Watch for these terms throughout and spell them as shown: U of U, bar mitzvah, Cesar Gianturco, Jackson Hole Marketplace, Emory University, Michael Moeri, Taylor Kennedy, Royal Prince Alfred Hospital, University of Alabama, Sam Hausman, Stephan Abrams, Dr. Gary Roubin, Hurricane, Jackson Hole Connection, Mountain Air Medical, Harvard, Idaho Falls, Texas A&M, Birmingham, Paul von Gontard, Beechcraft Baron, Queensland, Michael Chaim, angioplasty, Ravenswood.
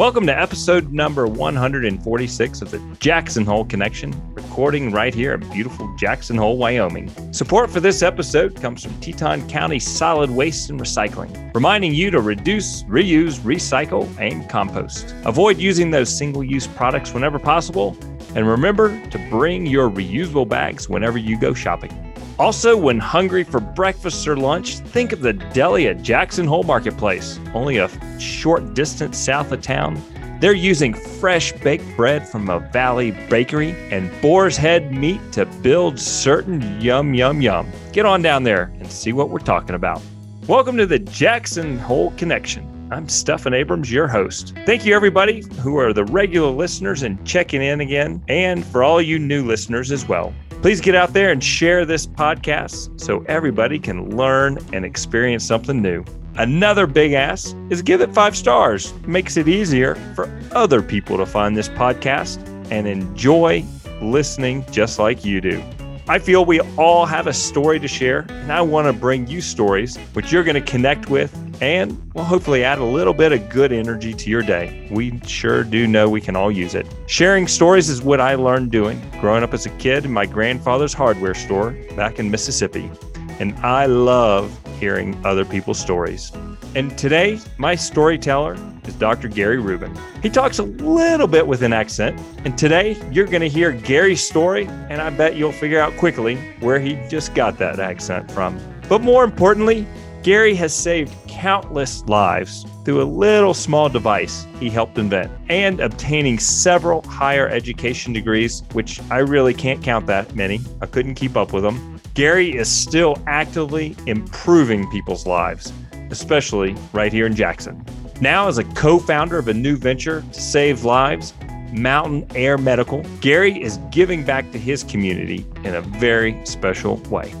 Welcome to episode number 146 of the Jackson Hole Connection, recording right here in beautiful Jackson Hole, Wyoming. Support for this episode comes from Teton County Solid Waste and Recycling, reminding you to reduce, reuse, recycle, and compost. Avoid using those single-use products whenever possible, and remember to bring your reusable bags whenever you go shopping. Also, when hungry for breakfast or lunch, think of the deli at Jackson Hole Marketplace, only a short distance south of town. They're using fresh baked bread from a valley bakery and boar's head meat to build certain yum, yum, yum. Get on down there and see what we're talking about. Welcome to the Jackson Hole Connection. I'm Stephan Abrams, your host. Thank you, everybody, who are the regular listeners and checking in again, and for all you new listeners as well. Please get out there and share this podcast so everybody can learn and experience something new. Another big ask is give it 5 stars. Makes it easier for other people to find this podcast and enjoy listening just like you do. I feel we all have a story to share, and I want to bring you stories which you're going to connect with and will hopefully add a little bit of good energy to your day. We sure do know we can all use it. Sharing stories is what I learned doing growing up as a kid in my grandfather's hardware store back in Mississippi, and I love hearing other people's stories. And today, my storyteller is Dr. Gary Roubin. He talks a little bit with an accent, and today you're going to hear Gary's story, and I bet you'll figure out quickly where he just got that accent from. But more importantly, Gary has saved countless lives through a little small device he helped invent and obtaining several higher education degrees, which I really can't count that many. I couldn't keep up with them. Gary is still actively improving people's lives, especially right here in Jackson. Now, as a co-founder of a new venture to save lives, Mountain Air Medical, Gary is giving back to his community in a very special way.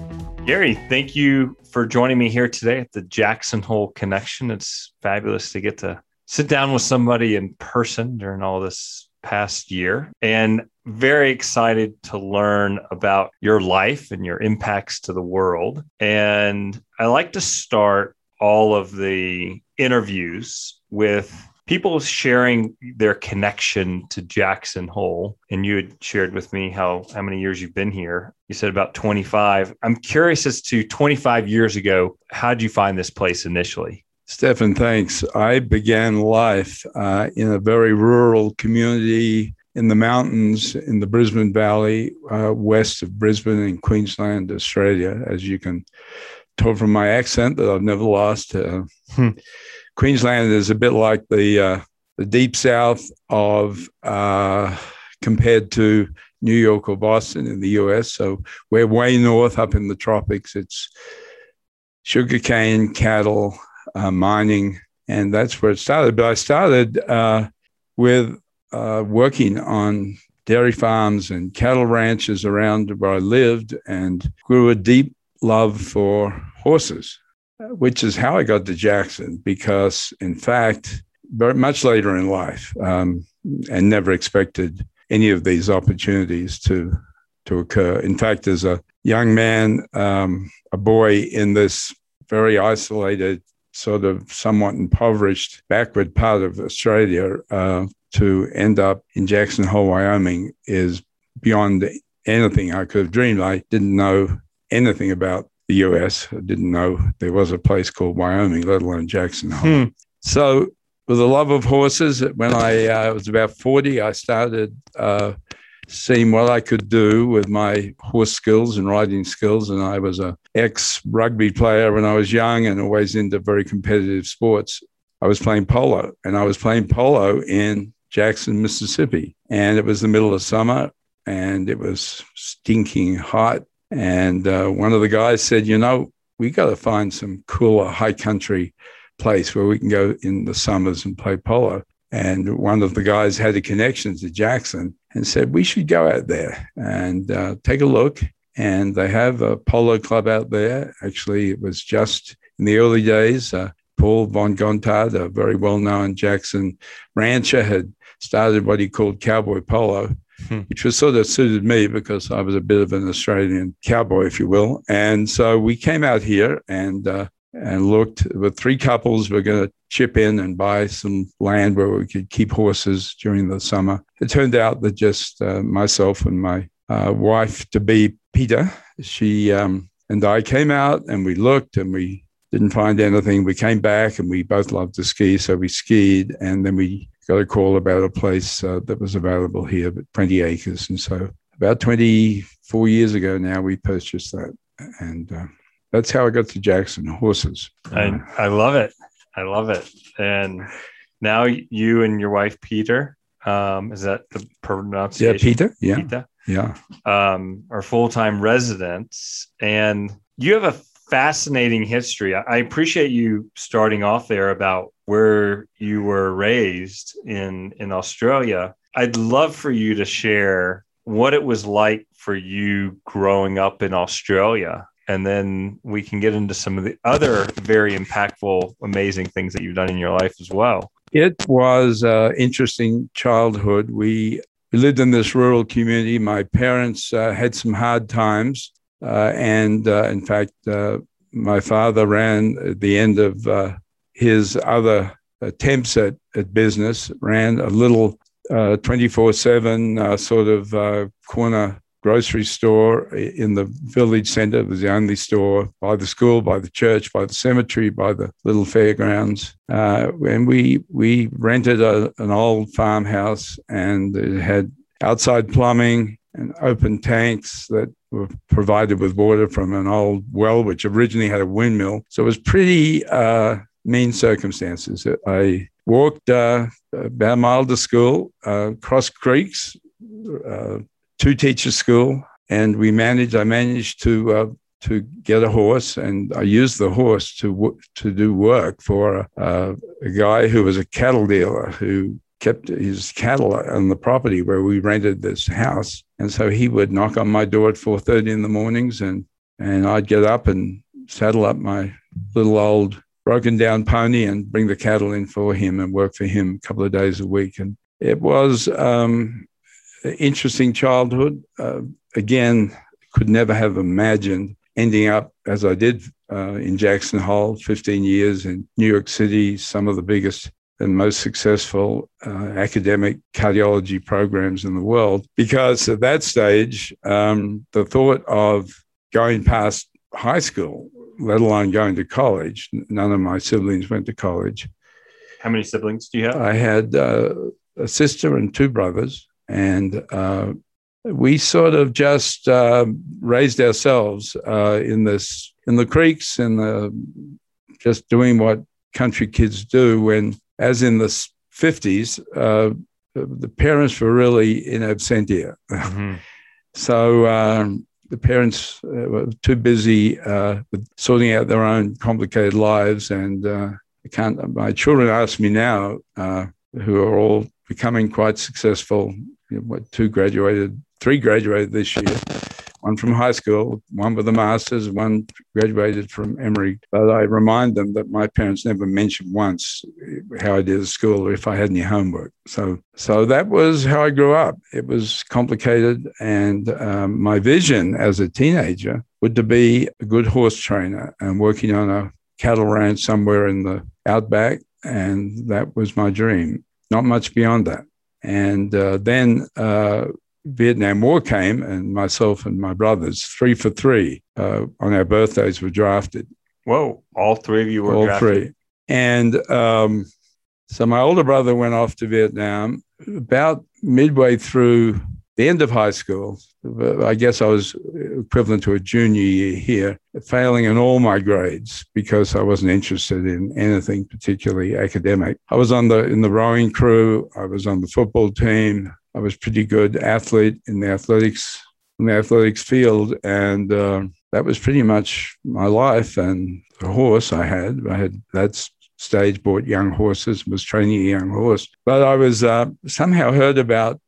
Gary, thank you for joining me here today at the Jackson Hole Connection. It's fabulous to get to sit down with somebody in person during all this past year, and very excited to learn about your life and your impacts to the world. And I like to start all of the interviews with people sharing their connection to Jackson Hole. And you had shared with me how many years you've been here. You said about 25. I'm curious as to 25 years ago, how did you find this place initially? Stephan, thanks. I began life in a very rural community in the mountains in the Brisbane Valley, west of Brisbane in Queensland, Australia, as you can tell from my accent that I've never lost. Queensland is a bit like the deep south of compared to New York or Boston in the U.S. So we're way north up in the tropics. It's sugarcane, cattle, mining, and that's where it started. But I started with working on dairy farms and cattle ranches around where I lived and grew a deep love for horses, which is how I got to Jackson, because, in fact, very much later in life, and never expected any of these opportunities to occur. In fact, as a young man, a boy in this very isolated, sort of somewhat impoverished, backward part of Australia, to end up in Jackson Hole, Wyoming, is beyond anything I could have dreamed. I didn't know anything about the U.S. I didn't know there was a place called Wyoming, let alone Jackson Hole. So with a love of horses, when I was about 40, I started seeing what I could do with my horse skills and riding skills. And I was an ex-rugby player when I was young and always into very competitive sports. I was playing polo, and I was playing polo in Jackson, Mississippi. And it was the middle of summer, and it was stinking hot. And one of the guys said, you know, we got to find some cooler high country place where we can go in the summers and play polo. And one of the guys had a connection to Jackson and said, we should go out there and take a look. And they have a polo club out there. Actually, it was just in the early days. Paul von Gontard, a very well-known Jackson rancher, had started what he called cowboy polo, which was sort of suited me because I was a bit of an Australian cowboy, if you will. And so we came out here and and looked, but three couples were going to chip in and buy some land where we could keep horses during the summer. It turned out that just myself and my wife-to-be, Peter, she and I came out and we looked and we didn't find anything. We came back and we both loved to ski, so we skied. And then we got a call about a place that was available here, but 20 acres. And so about 24 years ago now, we purchased that. And that's how I got to Jackson, horses. I love it. I love it. And now you and your wife, Peter, is that the pronunciation? Yeah, Peter. Yeah. Peter. Yeah. Are full-time residents. And you have a fascinating history. I appreciate you starting off there about where you were raised in Australia. I'd love for you to share what it was like for you growing up in Australia. And then we can get into some of the other very impactful, amazing things that you've done in your life as well. It was an interesting childhood. We lived in this rural community. My parents had some hard times. In fact, my father ran at the end of his other attempts at business, ran a little 24/7 sort of corner grocery store in the village center. It was the only store by the school, by the church, by the cemetery, by the little fairgrounds. And we rented an old farmhouse, and it had outside plumbing and open tanks that were provided with water from an old well, which originally had a windmill. So it was pretty mean circumstances. I walked about a mile to school, crossed creeks, two-teacher school, and I managed to get a horse, and I used the horse to do work for a guy who was a cattle dealer who kept his cattle on the property where we rented this house. And so he would knock on my door at 4:30 in the mornings, and I'd get up and saddle up my little old broken down pony and bring the cattle in for him and work for him a couple of days a week. And it was an interesting childhood. Again, could never have imagined ending up as I did in Jackson Hole, 15 years in New York City, some of the biggest and most successful academic cardiology programs in the world, because at that stage, the thought of going past high school, let alone going to college, none of my siblings went to college. How many siblings do you have? I had a sister and two brothers, and we sort of just raised ourselves in the creeks and just doing what country kids do when, as in the 50s, the parents were really in absentia. Mm-hmm. So the parents were too busy with sorting out their own complicated lives. And my children ask me now, who are all becoming quite successful. Three graduated this year, one from high school, one with a master's, one graduated from Emory. But I remind them that my parents never mentioned once how I did at school or if I had any homework. So that was how I grew up. It was complicated. And my vision as a teenager would to be a good horse trainer and working on a cattle ranch somewhere in the outback. And that was my dream. Not much beyond that. And then Vietnam War came, and myself and my brothers, 3 for 3, on our birthdays were drafted. Whoa, all three of you were drafted? All three. And so my older brother went off to Vietnam about midway through the end of high school. I guess I was equivalent to a junior year here, failing in all my grades because I wasn't interested in anything particularly academic. I was in the rowing crew. I was on the football team. I was a pretty good athlete in the athletics field, and that was pretty much my life. And the horse I had that stage bought young horses, was training a young horse. But I was somehow heard about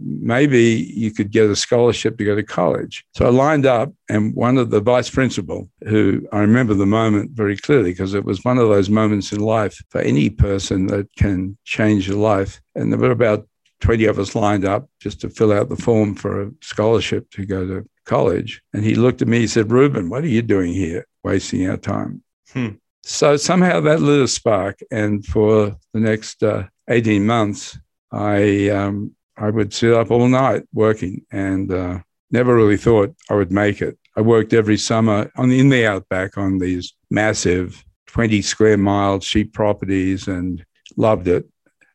maybe you could get a scholarship to go to college. So I lined up, and one of the vice principal, who I remember the moment very clearly because it was one of those moments in life for any person that can change your life. And there were about 20 of us lined up just to fill out the form for a scholarship to go to college. And he looked at me, he said, "Ruben, what are you doing here wasting our time?" So somehow that lit a spark. And for the next 18 months, I would sit up all night working and never really thought I would make it. I worked every summer in the outback on these massive 20 square mile sheep properties and loved it.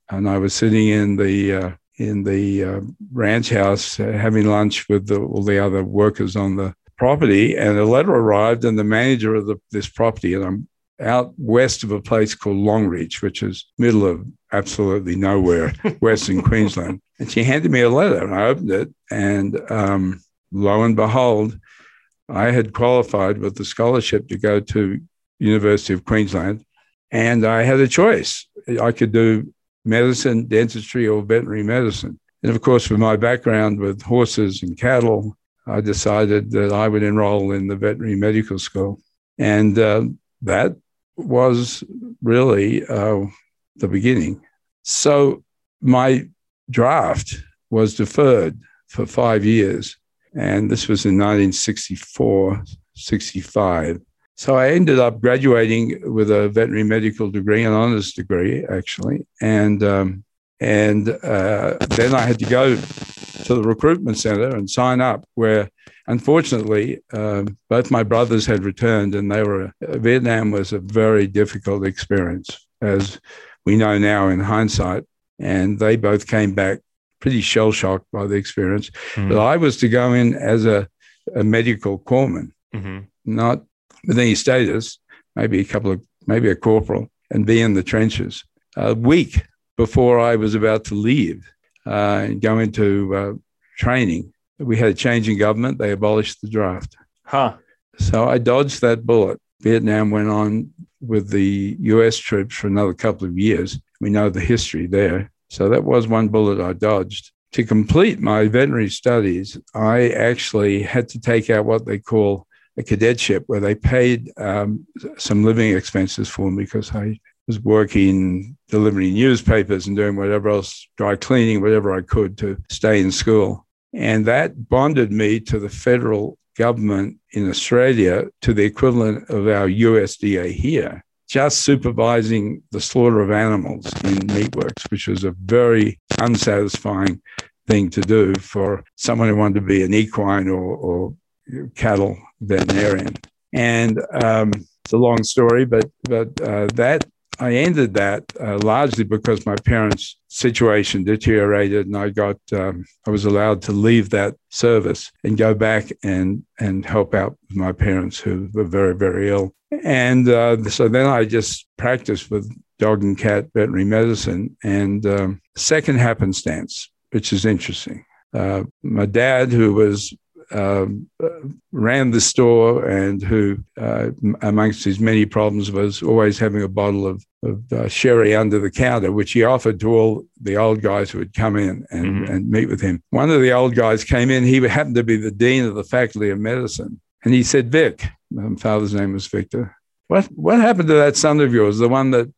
And I was sitting in the ranch house having lunch with all the other workers on the property, and a letter arrived, and the manager of this property, and I'm out west of a place called Longreach, which is middle of absolutely nowhere, western Queensland. And she handed me a letter, and I opened it, and lo and behold, I had qualified with the scholarship to go to University of Queensland, and I had a choice. I could do medicine, dentistry, or veterinary medicine. And of course, with my background with horses and cattle, I decided that I would enroll in the veterinary medical school. And that was really the beginning. So my draft was deferred for 5 years. And this was in 1964, 65. So I ended up graduating with a veterinary medical degree, an honors degree, actually. And then I had to go to the recruitment center and sign up, where unfortunately both my brothers had returned, and Vietnam was a very difficult experience, as we know now in hindsight, and they both came back pretty shell-shocked by the experience. Mm-hmm. But I was to go in as a medical corpsman, mm-hmm. not with any status, maybe a corporal, and be in the trenches. A week before I was about to leave and go into training, we had a change in government. They abolished the draft. Huh. So I dodged that bullet. Vietnam went on with the U.S. troops for another couple of years. We know the history there. So that was one bullet I dodged. To complete my veterinary studies, I actually had to take out what they call a cadetship, where they paid some living expenses for me, because I was working, delivering newspapers and doing whatever else, dry cleaning, whatever I could to stay in school. And that bonded me to the federal government in Australia, to the equivalent of our USDA here, just supervising the slaughter of animals in meatworks, which was a very unsatisfying thing to do for someone who wanted to be an equine or cattle veterinarian. And it's a long story, but that I ended that largely because my parents' situation deteriorated, and I was allowed to leave that service and go back and help out with my parents, who were very, very ill. And so then I just practiced with dog and cat veterinary medicine. And second happenstance, which is interesting. My dad, who was ran the store, and who, amongst his many problems, was always having a bottle of sherry under the counter, which he offered to all the old guys who would come in and meet with him. One of the old guys came in. He happened to be the dean of the faculty of medicine. And he said, "Vic," my father's name was Victor, what happened to that son of yours, the one that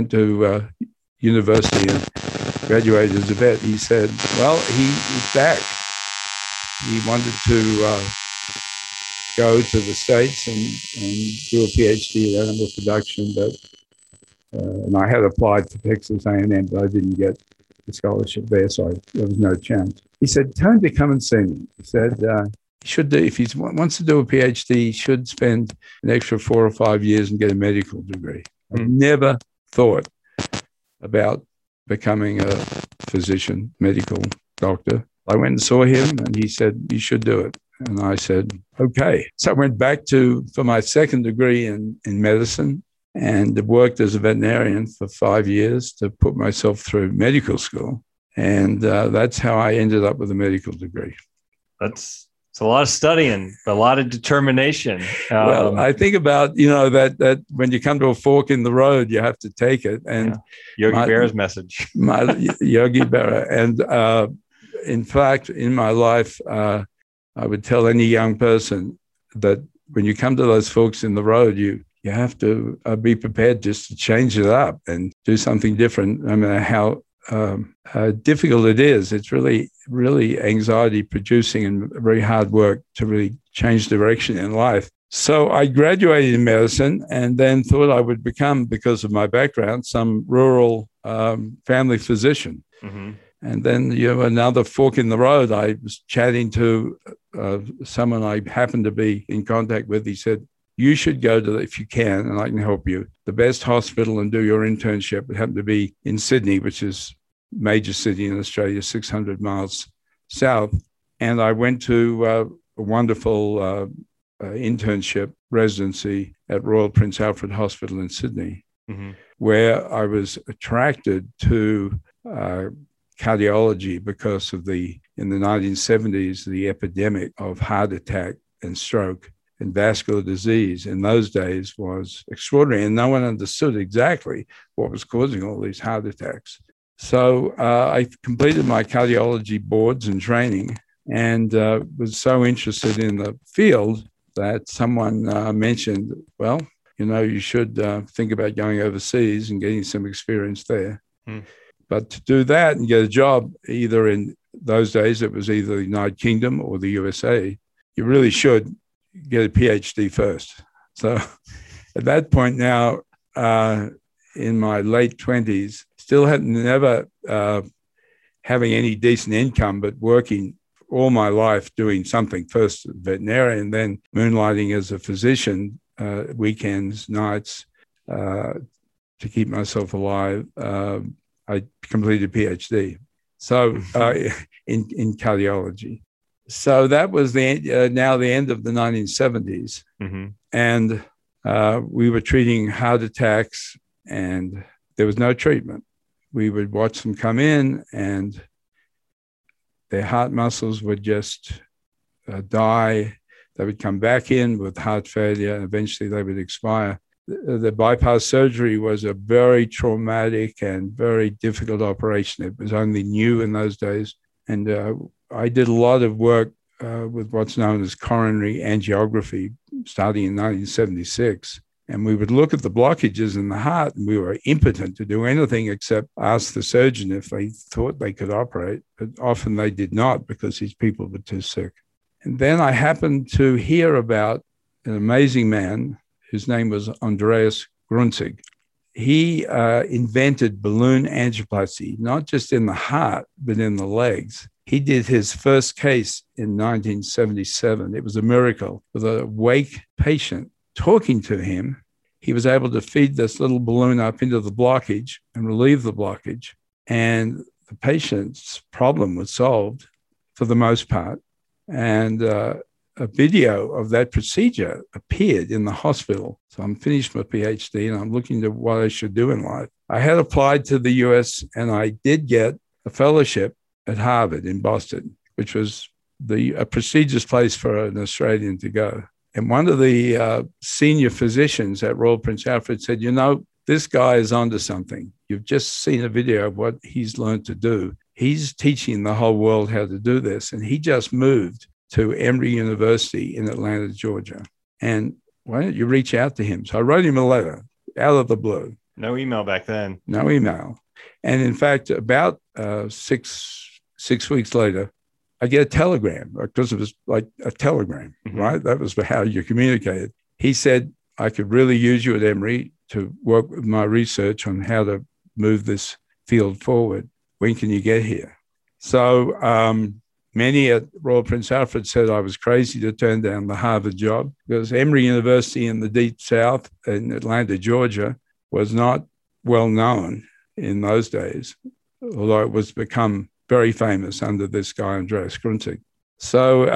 went to university and graduated as a vet?" He said, "Well, he's back. He wanted to go to the States and do a PhD in animal production, and I had applied to Texas A&M, but I didn't get the scholarship there, so there was no chance." He said, "Tell him to come and see me." He said, if he wants to do a PhD, he should spend an extra 4 or 5 years and get a medical degree." I never thought about becoming a physician, medical doctor. I went and saw him, and he said, "You should do it." And I said, "Okay." So I went back for my second degree in medicine, and worked as a veterinarian for 5 years to put myself through medical school. And that's how I ended up with a medical degree. It's a lot of studying, a lot of determination. Well, I think about, that when you come to a fork in the road, you have to take it. And yeah. Yogi Berra's message. Yogi Berra. And, in fact, in my life, I would tell any young person that when you come to those forks in the road, you have to be prepared just to change it up and do something different, no matter how difficult it is. It's really, really anxiety-producing and very hard work to really change direction in life. So I graduated in medicine and then thought I would become, because of my background, some rural family physician. Mm-hmm. And then, you know, another fork in the road, I was chatting to someone I happened to be in contact with. He said, you should go to, if you can, and I can help you, the best hospital and do your internship. It happened to be in Sydney, which is a major city in Australia, 600 miles south. And I went to a wonderful internship residency at Royal Prince Alfred Hospital in Sydney, mm-hmm. where I was attracted to cardiology because of in the 1970s, the epidemic of heart attack and stroke and vascular disease in those days was extraordinary. And no one understood exactly what was causing all these heart attacks. So I completed my cardiology boards and training and was so interested in the field that someone mentioned, well, you know, you should think about going overseas and getting some experience there. Mm. But to do that and get a job, either in those days, it was either the United Kingdom or the USA, you really should get a PhD first. So at that point now, in my late 20s, still had never having any decent income, but working all my life doing something, first veterinarian, then moonlighting as a physician, weekends, nights, to keep myself alive. I completed a PhD, so in cardiology. So that was now the end of the 1970s, mm-hmm. and we were treating heart attacks, and there was no treatment. We would watch them come in, and their heart muscles would just die. They would come back in with heart failure, and eventually they would expire. The bypass surgery was a very traumatic and very difficult operation. It was only new in those days. And I did a lot of work with what's known as coronary angiography starting in 1976. And we would look at the blockages in the heart, and we were impotent to do anything except ask the surgeon if they thought they could operate. But often they did not because these people were too sick. And then I happened to hear about an amazing man. His name was Andreas Gruentzig. He invented balloon angioplasty, not just in the heart, but in the legs. He did his first case in 1977. It was a miracle. With an awake patient talking to him, he was able to feed this little balloon up into the blockage and relieve the blockage. And the patient's problem was solved for the most part. And a video of that procedure appeared in the hospital. So I'm finished my PhD and I'm looking to what I should do in life. I had applied to the US and I did get a fellowship at Harvard in Boston, which was a prestigious place for an Australian to go. And one of the senior physicians at Royal Prince Alfred said, you know, this guy is onto something. You've just seen a video of what he's learned to do. He's teaching the whole world how to do this. And he just moved to Emory University in Atlanta, Georgia. And why don't you reach out to him? So I wrote him a letter out of the blue. No email back then. No email. And in fact, about six weeks later, I get a telegram because it was like a telegram, mm-hmm. right? That was how you communicated. He said, I could really use you at Emory to work with my research on how to move this field forward. When can you get here? So, many at Royal Prince Alfred said I was crazy to turn down the Harvard job because Emory University in the Deep South in Atlanta, Georgia, was not well known in those days, although it was become very famous under this guy, Andreas Gruentzig. So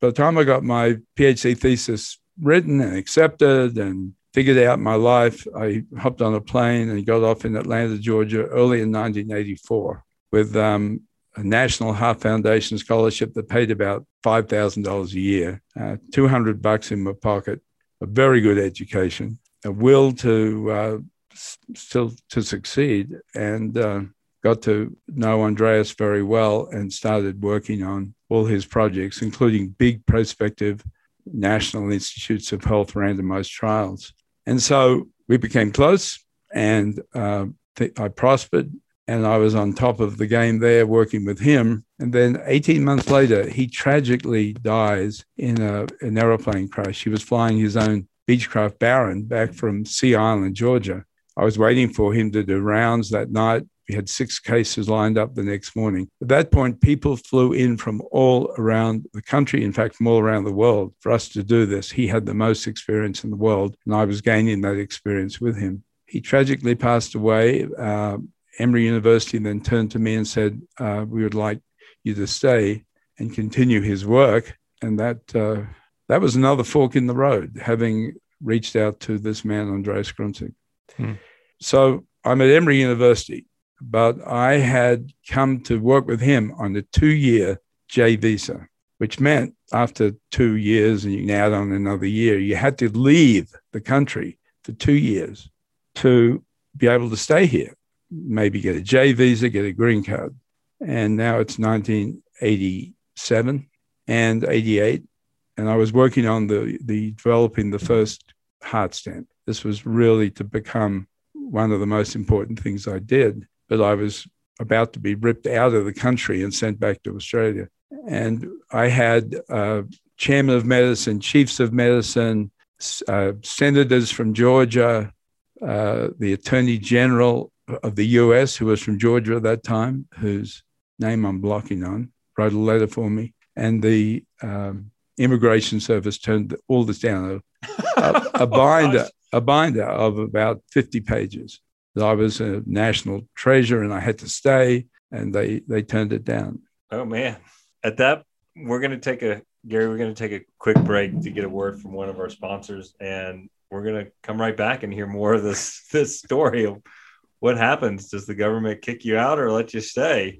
by the time I got my PhD thesis written and accepted and figured out my life, I hopped on a plane and got off in Atlanta, Georgia, early in 1984 with a National Heart Foundation scholarship that paid about $5,000 a year, $200 in my pocket, a very good education, a will to still to succeed, and got to know Andreas very well and started working on all his projects, including big prospective National Institutes of Health randomized trials. And so we became close, and I prospered. And I was on top of the game there working with him And then 18 months later, he tragically dies in an airplane crash. He was flying his own Beechcraft Baron back from Sea Island, Georgia. I was waiting for him to do rounds that night. We had 6 cases lined up the next morning. At that point, people flew in from all around the country, in fact, from all around the world for us to do this. He had the most experience in the world, and I was gaining that experience with him. He tragically passed away. Emory University then turned to me and said, we would like you to stay and continue his work. And that was another fork in the road, having reached out to this man, Andreas Gruentzig. So I'm at Emory University, but I had come to work with him on a 2-year J visa, which meant after 2 years, and you can add on another year, you had to leave the country for 2 years to be able to stay here, maybe get a J visa, get a green card. And now it's 1987 and 88. And I was working on the developing the first heart stent. This was really to become one of the most important things I did. But I was about to be ripped out of the country and sent back to Australia. And I had chairman of medicine, chiefs of medicine, senators from Georgia, the attorney general of the US, who was from Georgia at that time, whose name I'm blocking on, wrote a letter for me. And the immigration service turned all this down, a binder of about 50 pages. I was a national treasure and I had to stay, and they turned it down. Oh, man. At that, we're going to take a quick break to get a word from one of our sponsors, and we're going to come right back and hear more of this story of what happens. Does the government kick you out or let you stay?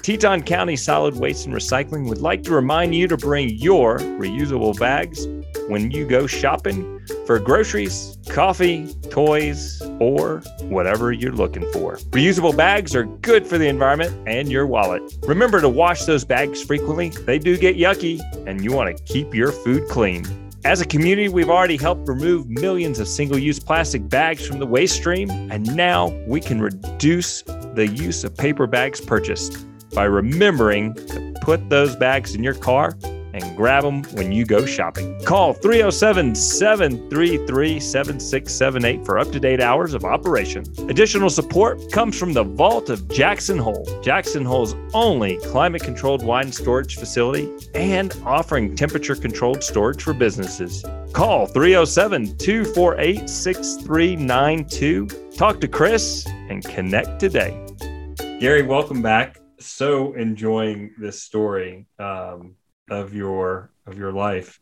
Teton County Solid Waste and Recycling would like to remind you to bring your reusable bags when you go shopping for groceries, coffee, toys, or whatever you're looking for. Reusable bags are good for the environment and your wallet. Remember to wash those bags frequently. They do get yucky, and you want to keep your food clean. As a community, we've already helped remove millions of single-use plastic bags from the waste stream, and now we can reduce the use of paper bags purchased by remembering to put those bags in your car and grab them when you go shopping. Call 307-733-7678 for up-to-date hours of operation. Additional support comes from the Vault of Jackson Hole, Jackson Hole's only climate-controlled wine storage facility, and offering temperature-controlled storage for businesses. Call 307-248-6392. Talk to Chris and connect today. Gary, welcome back. So enjoying this story of your life.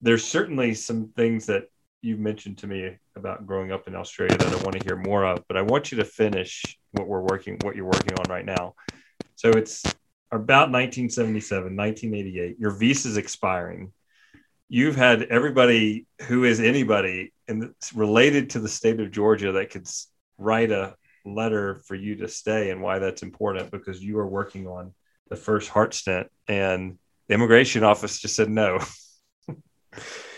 There's certainly some things that you've mentioned to me about growing up in Australia that I want to hear more of, but I want you to finish what you're working on right now. So it's about 1977, 1988. Your visa's expiring. You've had everybody who is anybody and related to the state of Georgia that could write a letter for you to stay, and why that's important, because you are working on the first heart stent and the immigration office just said no.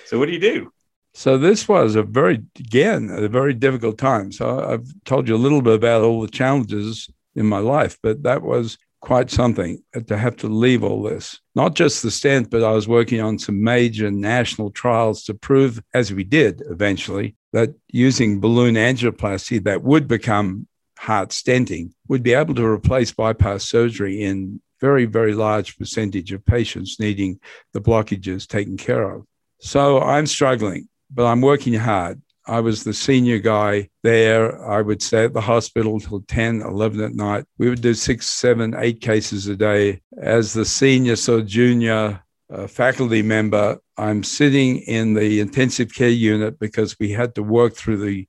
So what do you do? So this was a very difficult time. So I've told you a little bit about all the challenges in my life, but that was quite something to have to leave all this, not just the stent, but I was working on some major national trials to prove, as we did eventually, that using balloon angioplasty that would become heart stenting would be able to replace bypass surgery in very, very large percentage of patients needing the blockages taken care of. So I'm struggling, but I'm working hard. I was the senior guy there. I would stay at the hospital till 10, 11 at night. We would do 6, 7, 8 cases a day. As the senior, so junior faculty member, I'm sitting in the intensive care unit because we had to work through the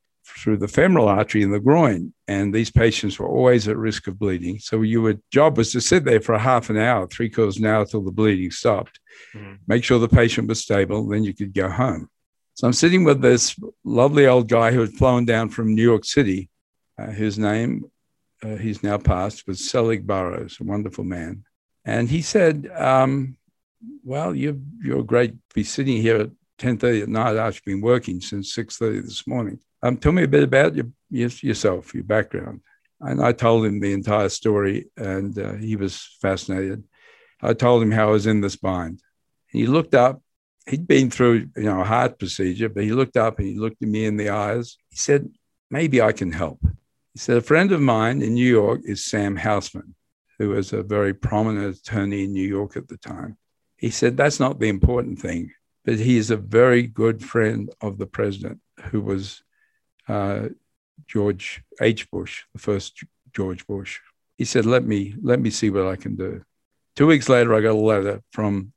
femoral artery in the groin. And these patients were always at risk of bleeding. So your job was to sit there for a half an hour, three-quarters of an hour till the bleeding stopped. Mm-hmm. Make sure the patient was stable, then you could go home. So I'm sitting with this lovely old guy who had flown down from New York City, whose name, he's now passed, was Selig Burrows, a wonderful man. And he said, well, you're great to be sitting here at 10:30 at night after you've been working since 6:30 this morning. Tell me a bit about yourself, your background. And I told him the entire story, and he was fascinated. I told him how I was in this bind. He looked up. He'd been through, you know, a heart procedure, but he looked up and he looked at me in the eyes. He said, maybe I can help. He said, a friend of mine in New York is Sam Hausman, who was a very prominent attorney in New York at the time. He said, that's not the important thing, but he is a very good friend of the president, who was George H. Bush, the first George Bush. He said, let me see what I can do. 2 weeks later, I got a letter from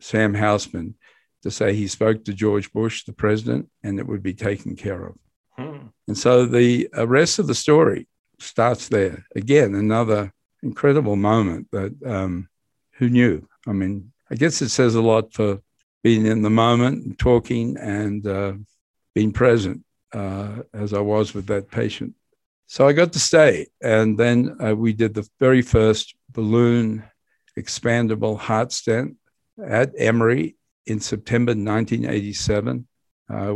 Sam Hausman to say he spoke to George Bush, the president, and it would be taken care of. Hmm. And so the rest of the story starts there. Again, another incredible moment that who knew? I mean, I guess it says a lot for being in the moment and talking and being present as I was with that patient. So I got to stay. And then we did the very first balloon expandable heart stent at Emory in September 1987.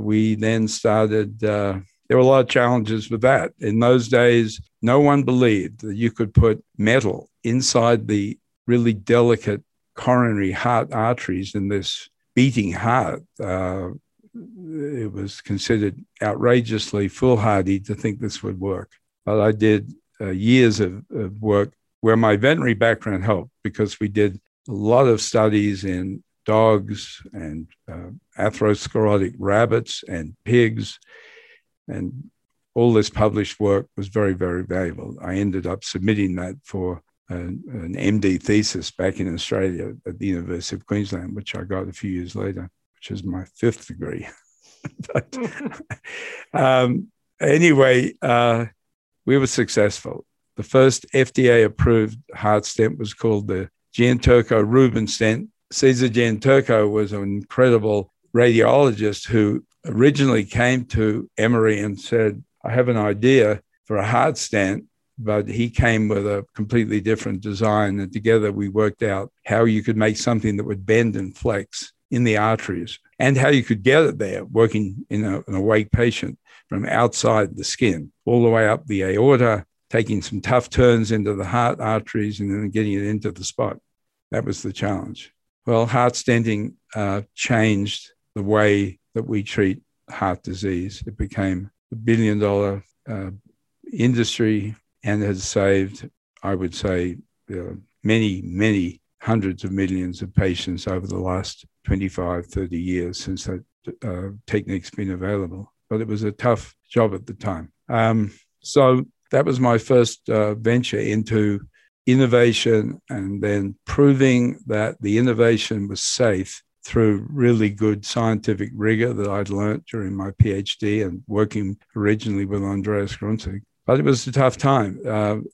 We then started, there were a lot of challenges with that. In those days, no one believed that you could put metal inside the really delicate coronary heart arteries in this beating heart. It was considered outrageously foolhardy to think this would work. But I did years of work where my veterinary background helped, because we did a lot of studies in dogs and atherosclerotic rabbits and pigs, and all this published work was very, very valuable. I ended up submitting that for an MD thesis back in Australia at the University of Queensland, which I got a few years later, which is my fifth degree. But, anyway, we were successful. The first FDA-approved heart stent was called the Gianturco Rubin stent. Cesar Gianturco was an incredible radiologist who originally came to Emory and said, I have an idea for a heart stent, but he came with a completely different design. And together we worked out how you could make something that would bend and flex in the arteries, and how you could get it there working in an awake patient from outside the skin all the way up the aorta, taking some tough turns into the heart arteries and then getting it into the spot. That was the challenge. Well, heart stenting changed the way that we treat heart disease. It became a billion-dollar industry and has saved, I would say, many, many hundreds of millions of patients over the last 25, 30 years since that technique's been available. But it was a tough job at the time. So that was my first venture into innovation, and then proving that the innovation was safe through really good scientific rigor that I'd learned during my PhD and working originally with Andreas Gruentzig. But it was a tough time.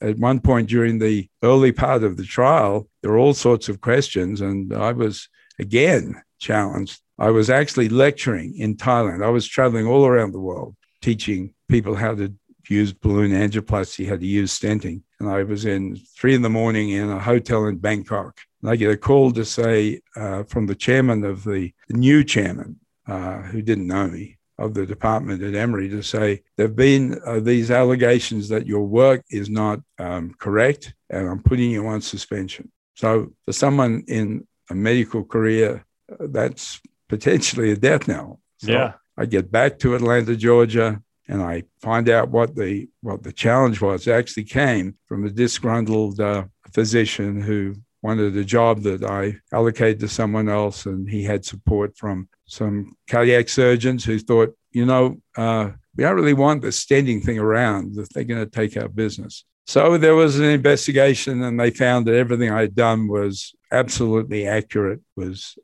At one point during the early part of the trial, there were all sorts of questions, and I was, again, challenged. I was actually lecturing in Thailand. I was traveling all around the world, teaching people how to use balloon angioplasty, how to use stenting. And I was in 3 a.m. in a hotel in Bangkok. And I get a call to say from the chairman of the new chairman, who didn't know me, of the department at Emory, to say, there have been these allegations that your work is not correct, and I'm putting you on suspension. So for someone in a medical career, that's potentially a death knell. So yeah. I get back to Atlanta, Georgia, and I find out what the challenge was. It actually came from a disgruntled physician who wanted a job that I allocated to someone else, and he had support from some cardiac surgeons who thought, you know, we don't really want the stenting thing around, that they're going to take our business. So there was an investigation, and they found that everything I had done was absolutely accurate, was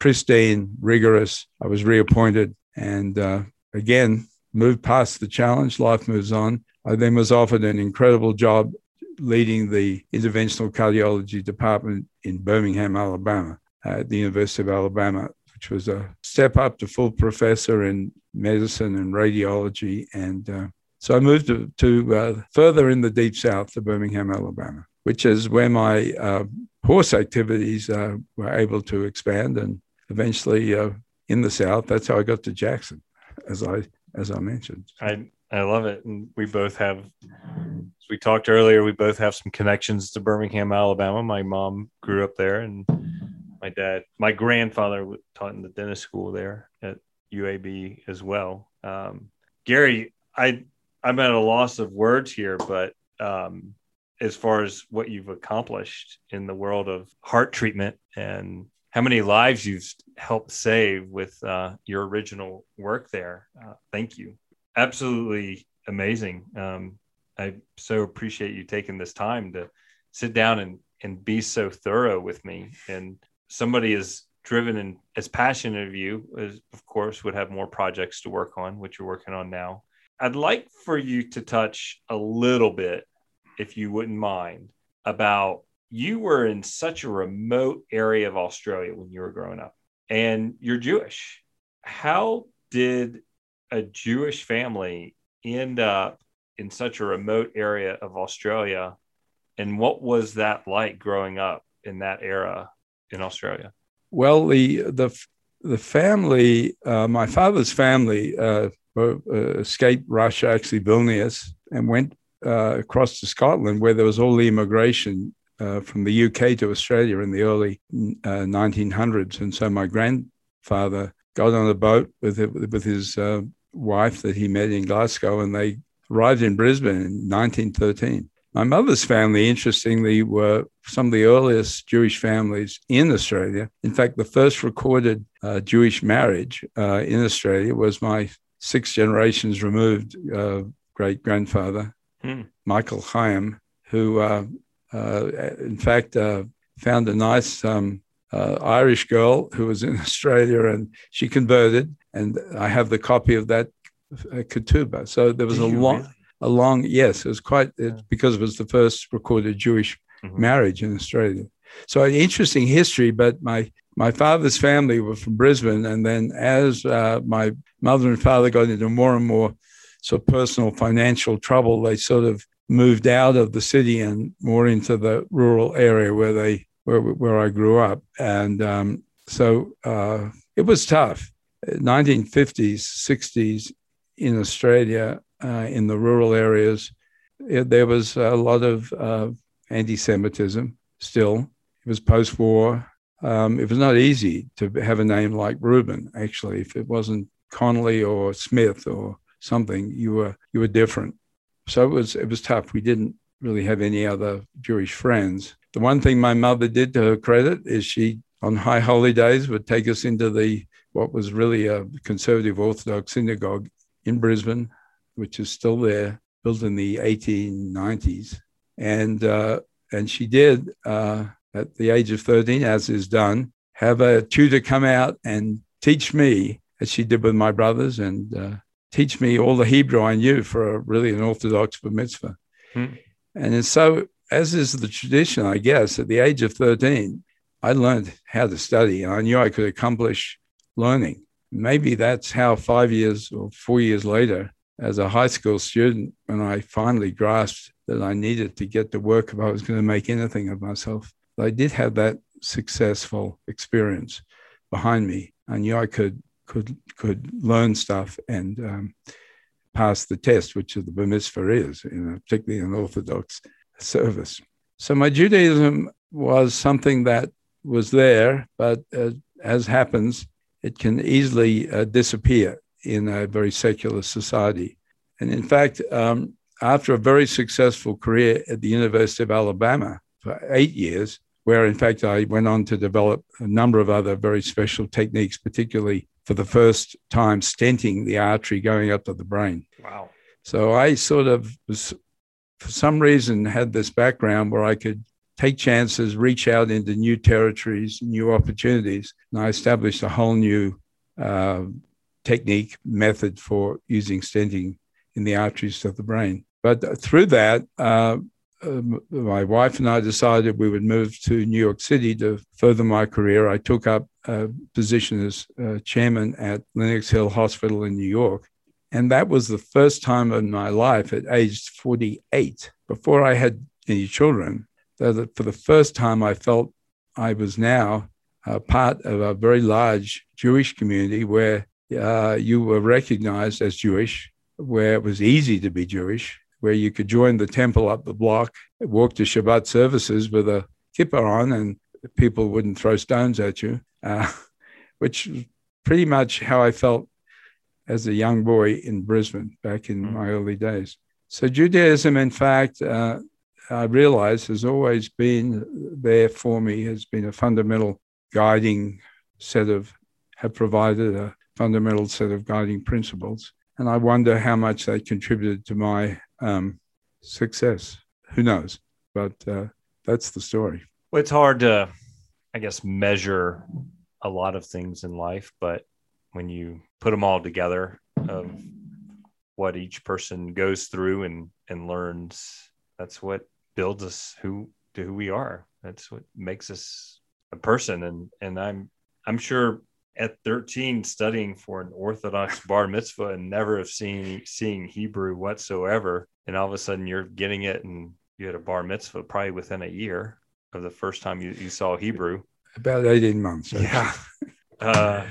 pristine, rigorous. I was reappointed, and again, moved past the challenge. Life moves on. I then was offered an incredible job leading the interventional cardiology department in Birmingham, Alabama, at the University of Alabama, which was a step up to full professor in medicine and radiology. And so I moved to further in the Deep South to Birmingham, Alabama, which is where my horse activities were able to expand. And eventually in the South, that's how I got to Jackson, as I as I mentioned. I love it. And we both have, as we talked earlier, we both have some connections to Birmingham, Alabama. My mom grew up there, and my dad, my grandfather taught in the dentist school there at UAB as well. Gary, I'm at a loss of words here, but as far as what you've accomplished in the world of heart treatment and how many lives you've helped save with your original work there, thank you. Absolutely amazing. I so appreciate you taking this time to sit down and be so thorough with me. And somebody as driven and as passionate of you, as, of course, would have more projects to work on, which you're working on now. I'd like for you to touch a little bit, if you wouldn't mind, about you were in such a remote area of Australia when you were growing up, and you're Jewish. How did a Jewish family end up in such a remote area of Australia? And what was that like growing up in that era in Australia? Well, the family, my father's family escaped Russia, actually Vilnius, and went across to Scotland, where there was all the immigration from the UK to Australia in the early 1900s. And so my grandfather got on a boat with his wife that he met in Glasgow, and they arrived in Brisbane in 1913. My mother's family, interestingly, were some of the earliest Jewish families in Australia. In fact, the first recorded Jewish marriage in Australia was my six generations removed great-grandfather, Michael Chaim, who, in fact, found a nice Irish girl who was in Australia, and she converted. And I have the copy of that ketubah. So there was yes, it was because it was the first recorded Jewish marriage in Australia. So an interesting history, but my father's family were from Brisbane. And then as my mother and father got into more and more sort of personal financial trouble, they sort of moved out of the city and more into the rural area where I grew up. And so it was tough. 1950s, 60s in Australia, in the rural areas, there was a lot of anti-Semitism still. It was post-war. It was not easy to have a name like Rubin, actually. If it wasn't Connolly or Smith or something, you were different. So it was tough. We didn't really have any other Jewish friends. The one thing my mother did, to her credit, is she, on high holy days, would take us into what was really a conservative Orthodox synagogue in Brisbane, which is still there, built in the 1890s. And she did, at the age of 13, as is done, have a tutor come out and teach me, as she did with my brothers, and teach me all the Hebrew I knew for an Orthodox bar mitzvah. And so, as is the tradition, I guess, at the age of 13, I learned how to study, and I knew I could accomplish learning. Maybe that's how 5 years or 4 years later, as a high school student, when I finally grasped that I needed to get to work if I was going to make anything of myself, I did have that successful experience behind me. I knew I could learn stuff and pass the test, which the bar mitzvah is, particularly in Orthodox service. So my Judaism was something that was there, but as happens, it can easily disappear in a very secular society. And in fact, after a very successful career at the University of Alabama for 8 years, where in fact I went on to develop a number of other very special techniques, particularly for the first time stenting the artery going up to the brain. Wow. So I sort of was, for some reason, had this background where I could take chances, reach out into new territories, new opportunities, and I established a whole new technique, method for using stenting in the arteries of the brain. But through that, my wife and I decided we would move to New York City to further my career. I took up a position as chairman at Lenox Hill Hospital in New York. And that was the first time in my life at age 48, before I had any children, that for the first time I felt I was now part of a very large Jewish community where you were recognized as Jewish, where it was easy to be Jewish, where you could join the temple up the block, walk to Shabbat services with a kippah on, and people wouldn't throw stones at you, which was pretty much how I felt as a young boy in Brisbane back in my early days. So Judaism, in fact, I realized has always been there for me, has been a fundamental guiding set of, have provided a fundamental set of guiding principles. And I wonder how much that contributed to my success. Who knows? But that's the story. Well, it's hard to, I guess, measure a lot of things in life, but when you put them all together of what each person goes through and learns, that's what builds us who we are. That's what makes us a person. And I'm sure at 13 studying for an Orthodox bar mitzvah and never have seeing Hebrew whatsoever, and all of a sudden you're getting it, and you had a bar mitzvah probably within a year of the first time you saw Hebrew. About 18 months. Actually. Yeah.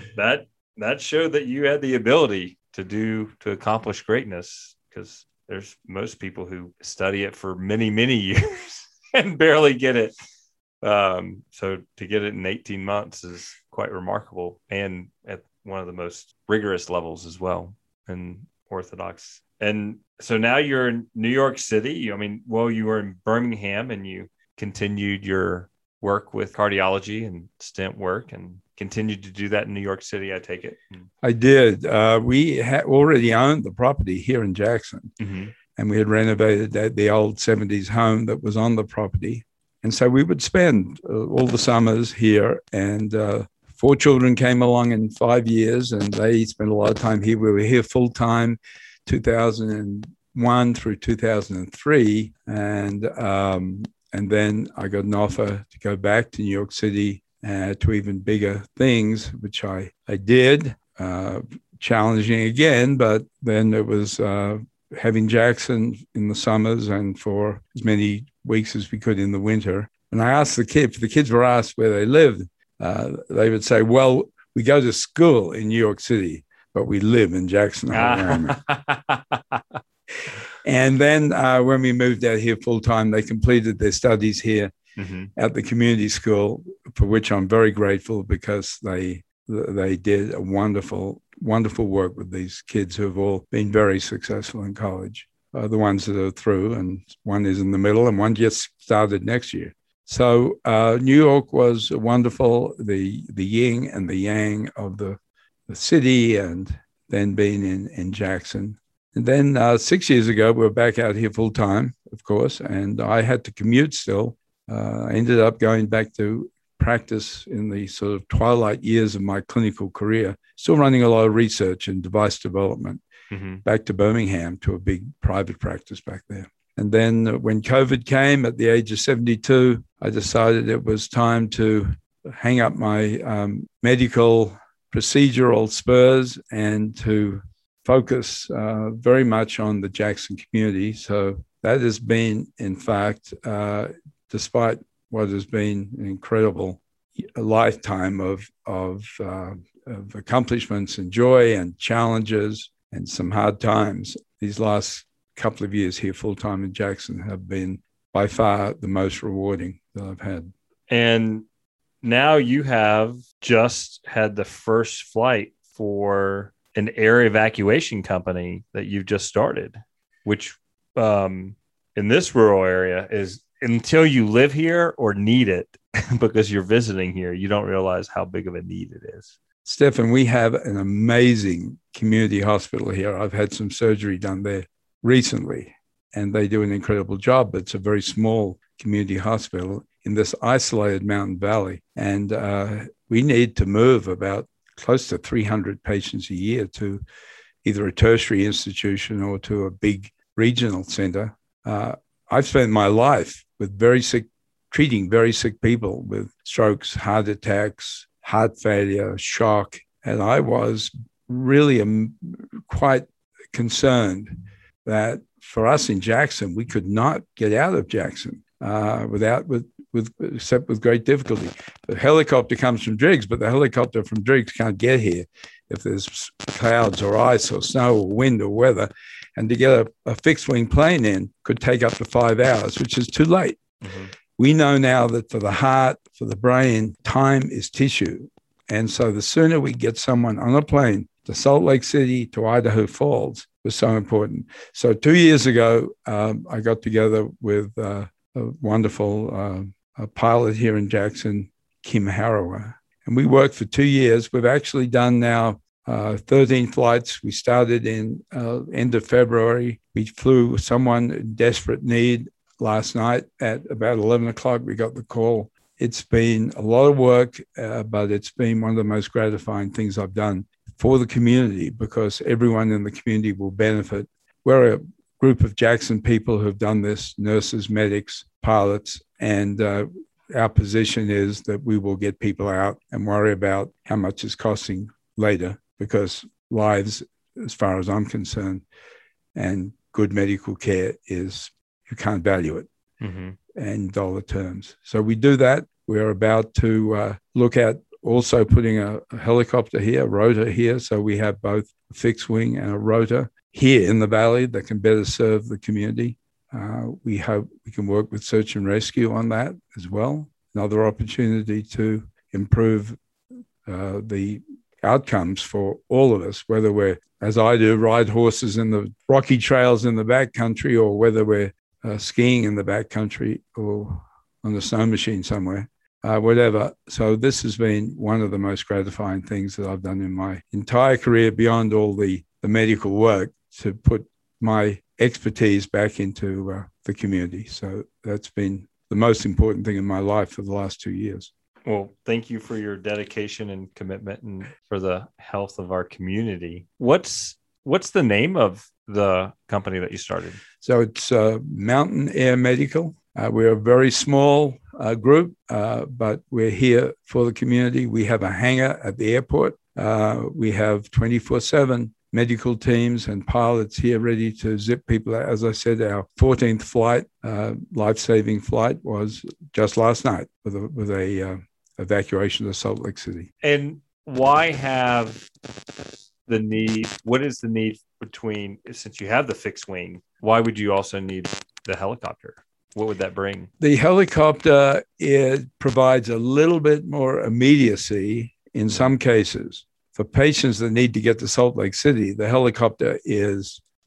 That showed that you had the ability to accomplish greatness, because there's most people who study it for many, many years and barely get it. So to get it in 18 months is quite remarkable, and at one of the most rigorous levels as well in Orthodox. And so now you're in New York City. I mean, well, you were in Birmingham and you continued your work with cardiology and stent work, and continued to do that in New York City, I take it? I did. We had already owned the property here in Jackson, and we had renovated the old 70s home that was on the property. And so we would spend all the summers here, and four children came along in 5 years, and they spent a lot of time here. We were here full-time 2001 through 2003, and then I got an offer to go back to New York City to even bigger things, which I did, challenging again, but then it was having Jackson in the summers and for as many weeks as we could in the winter. And I asked the kids, if the kids were asked where they lived, they would say, well, we go to school in New York City, but we live in Jackson, Alabama. And then when we moved out here full-time, they completed their studies here at the community school, for which I'm very grateful, because they did a wonderful, wonderful work with these kids who have all been very successful in college, the ones that are through, and one is in the middle, and one just started next year. So New York was wonderful, the yin and the yang of the city, and then being in Jackson. And then 6 years ago, we were back out here full time, of course, and I had to commute still. I ended up going back to practice in the sort of twilight years of my clinical career, still running a lot of research and device development, back to Birmingham to a big private practice back there. And then when COVID came at the age of 72, I decided it was time to hang up my medical procedural spurs and to focus very much on the Jackson community. So that has been, in fact, despite what has been an incredible lifetime of accomplishments and joy and challenges and some hard times, these last couple of years here full-time in Jackson have been by far the most rewarding that I've had. And now you have just had the first flight for an air evacuation company that you've just started, which in this rural area is, until you live here or need it, because you're visiting here, you don't realize how big of a need it is. Stephan, we have an amazing community hospital here. I've had some surgery done there recently, and they do an incredible job. It's a very small community hospital in this isolated mountain valley. And we need to move about close to 300 patients a year to either a tertiary institution or to a big regional center. I've spent my life with treating very sick people with strokes, heart attacks, heart failure, shock. And I was really quite concerned that for us in Jackson, we could not get out of Jackson except with great difficulty. The helicopter comes from Driggs, but the helicopter from Driggs can't get here. if there's clouds or ice or snow or wind or weather, and to get a fixed-wing plane in could take up to 5 hours, which is too late. Mm-hmm. We know now that for the heart, for the brain, time is tissue. And so the sooner we get someone on a plane to Salt Lake City, to Idaho Falls, was so important. So 2 years ago, I got together with a wonderful a pilot here in Jackson, Kim Harawa, and we worked for 2 years. We've actually done now 13 flights. We started in end of February. We flew someone in desperate need last night at about 11 o'clock. We got the call. It's been a lot of work, but it's been one of the most gratifying things I've done for the community, because everyone in the community will benefit. We're a group of Jackson people who have done this, nurses, medics, pilots, and our position is that we will get people out and worry about how much it's costing later, because lives, as far as I'm concerned, and good medical care is, you can't value it in dollar terms. So we do that. We're about to look at also putting a helicopter here, a rotor here. So we have both a fixed wing and a rotor here in the valley that can better serve the community. We hope we can work with search and rescue on that as well. Another opportunity to improve the outcomes for all of us, whether we're, as I do, ride horses in the rocky trails in the backcountry, or whether we're skiing in the backcountry or on the snow machine somewhere. Whatever. So this has been one of the most gratifying things that I've done in my entire career, beyond all the medical work, to put my expertise back into the community. So that's been the most important thing in my life for the last 2 years. Well, thank you for your dedication and commitment and for the health of our community. What's the name of the company that you started? So it's Mountain Air Medical. We're a very small group, but we're here for the community. We have a hangar at the airport. We have 24/7 medical teams and pilots here ready to zip people out. As I said, our 14th flight, life-saving flight, was just last night with a evacuation of Salt Lake City. And why have the need? What is the need between, since you have the fixed wing, why would you also need the helicopter? What would that bring? The helicopter, it provides a little bit more immediacy in some cases. For patients that need to get to Salt Lake City, the helicopter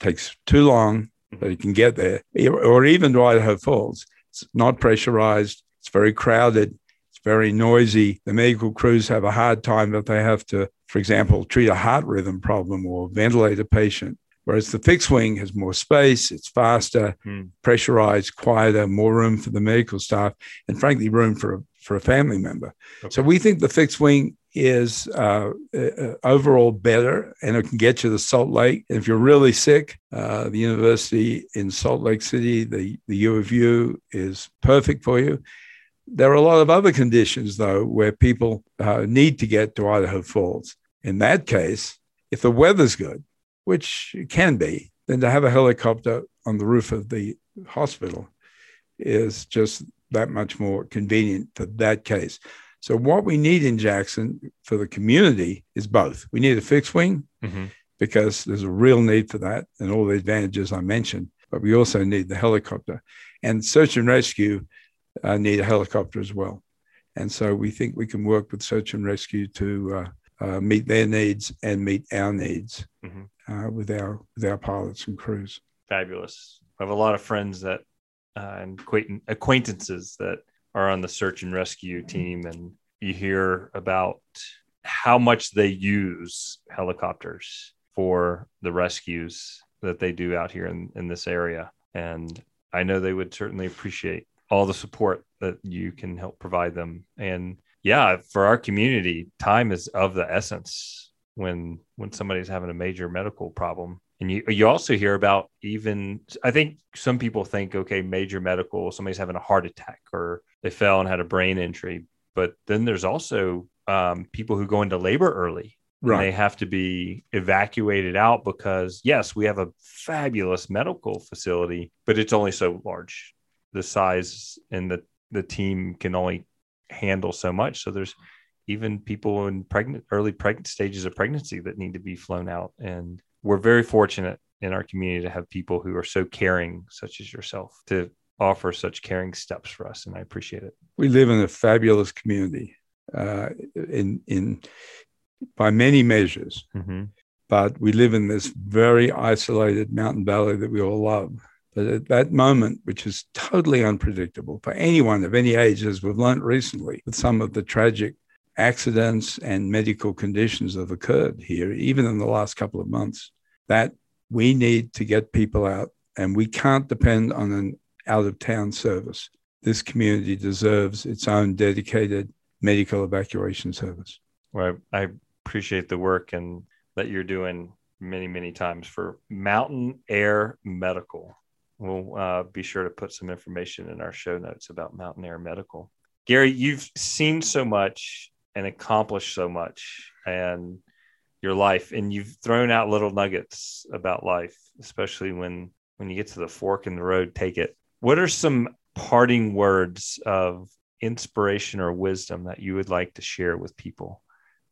takes too long that you can get there, or even to Idaho Falls. It's not pressurized. It's very crowded. It's very noisy. The medical crews have a hard time if they have to, for example, treat a heart rhythm problem or ventilate a patient. Whereas the fixed wing has more space, it's faster, pressurized, quieter, more room for the medical staff, and frankly, room for a family member. Okay. So we think the fixed wing is overall better, and it can get you to Salt Lake. If you're really sick, the university in Salt Lake City, the U of U, is perfect for you. There are a lot of other conditions, though, where people need to get to Idaho Falls. In that case, if the weather's good, which it can be, then to have a helicopter on the roof of the hospital is just that much more convenient for that case. So what we need in Jackson for the community is both. We need a fixed wing because there's a real need for that and all the advantages I mentioned, but we also need the helicopter. And search and rescue need a helicopter as well. And so we think we can work with search and rescue to meet their needs and meet our needs with our pilots and crews. Fabulous. I have a lot of friends that and acquaintances that are on the search and rescue team, and you hear about how much they use helicopters for the rescues that they do out here in this area. And I know they would certainly appreciate all the support that you can help provide them. And yeah, for our community, time is of the essence when somebody's having a major medical problem. And you also hear about, even, I think some people think, okay, major medical, somebody's having a heart attack or they fell and had a brain injury. But then there's also people who go into labor early. Right. And they have to be evacuated out because, yes, we have a fabulous medical facility, but it's only so large. The size and the team can only handle so much. So there's even people in early stages of pregnancy that need to be flown out. And we're very fortunate in our community to have people who are so caring, such as yourself, to offer such caring steps for us. And I appreciate it. We live in a fabulous community in by many measures, mm-hmm. but we live in this very isolated mountain valley that we all love. But at that moment, which is totally unpredictable for anyone of any age, as we've learned recently, with some of the tragic accidents and medical conditions that have occurred here, even in the last couple of months, that we need to get people out, and we can't depend on an out-of-town service. This community deserves its own dedicated medical evacuation service. Well, I appreciate the work and that you're doing many, many times for Mountain Air Medical. We'll be sure to put some information in our show notes about Mountain Air Medical. Gary, you've seen so much and accomplished so much and your life, and you've thrown out little nuggets about life, especially when you get to the fork in the road, take it. What are some parting words of inspiration or wisdom that you would like to share with people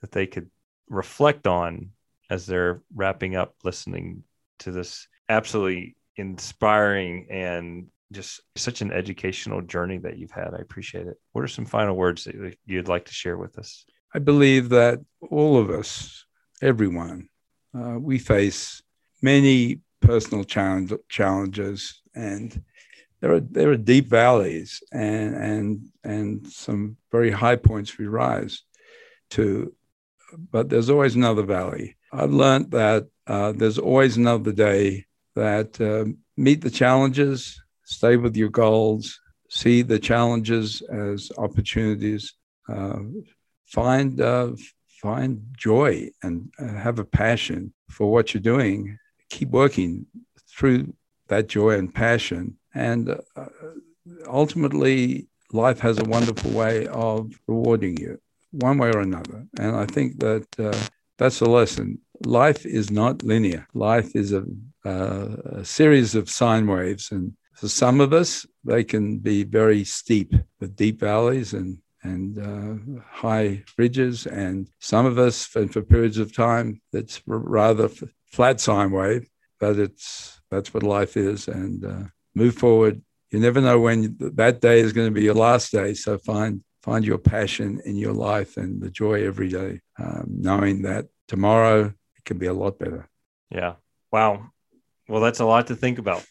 that they could reflect on as they're wrapping up listening to this absolutely inspiring and just such an educational journey that you've had? I appreciate it. What are some final words that you'd like to share with us? I believe that all of us, everyone, we face many personal challenges, and there are deep valleys and some very high points we rise to, but there's always another valley. I've learned that there's always another day, that meet the challenges, stay with your goals, see the challenges as opportunities, find joy and have a passion for what you're doing. Keep working through that joy and passion. And ultimately, life has a wonderful way of rewarding you one way or another. And I think that that's the lesson. Life is not linear. Life is a series of sine waves. And for some of us, they can be very steep with deep valleys and high ridges. And some of us, for periods of time, that's rather flat sine wave, but that's what life is. And move forward. You never know when that day is going to be your last day. So find your passion in your life and the joy every day, knowing that tomorrow it can be a lot better. Yeah. Wow. Well, that's a lot to think about,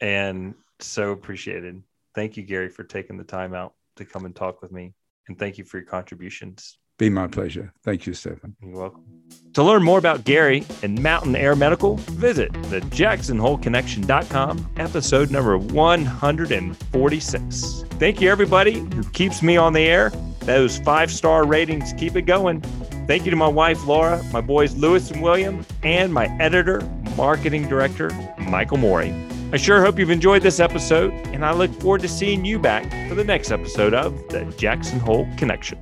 and so appreciated. Thank you, Gary, for taking the time out to come and talk with me. And thank you for your contributions. Be my pleasure. Thank you, Stephan. You're welcome. To learn more about Gary and Mountain Air Medical, visit the JacksonHoleConnection.com, episode number 146. Thank you, everybody who keeps me on the air. Those 5-star ratings keep it going. Thank you to my wife, Laura, my boys, Lewis and William, and my editor, marketing director, Michael Morey. I sure hope you've enjoyed this episode, and I look forward to seeing you back for the next episode of The Jackson Hole Connection.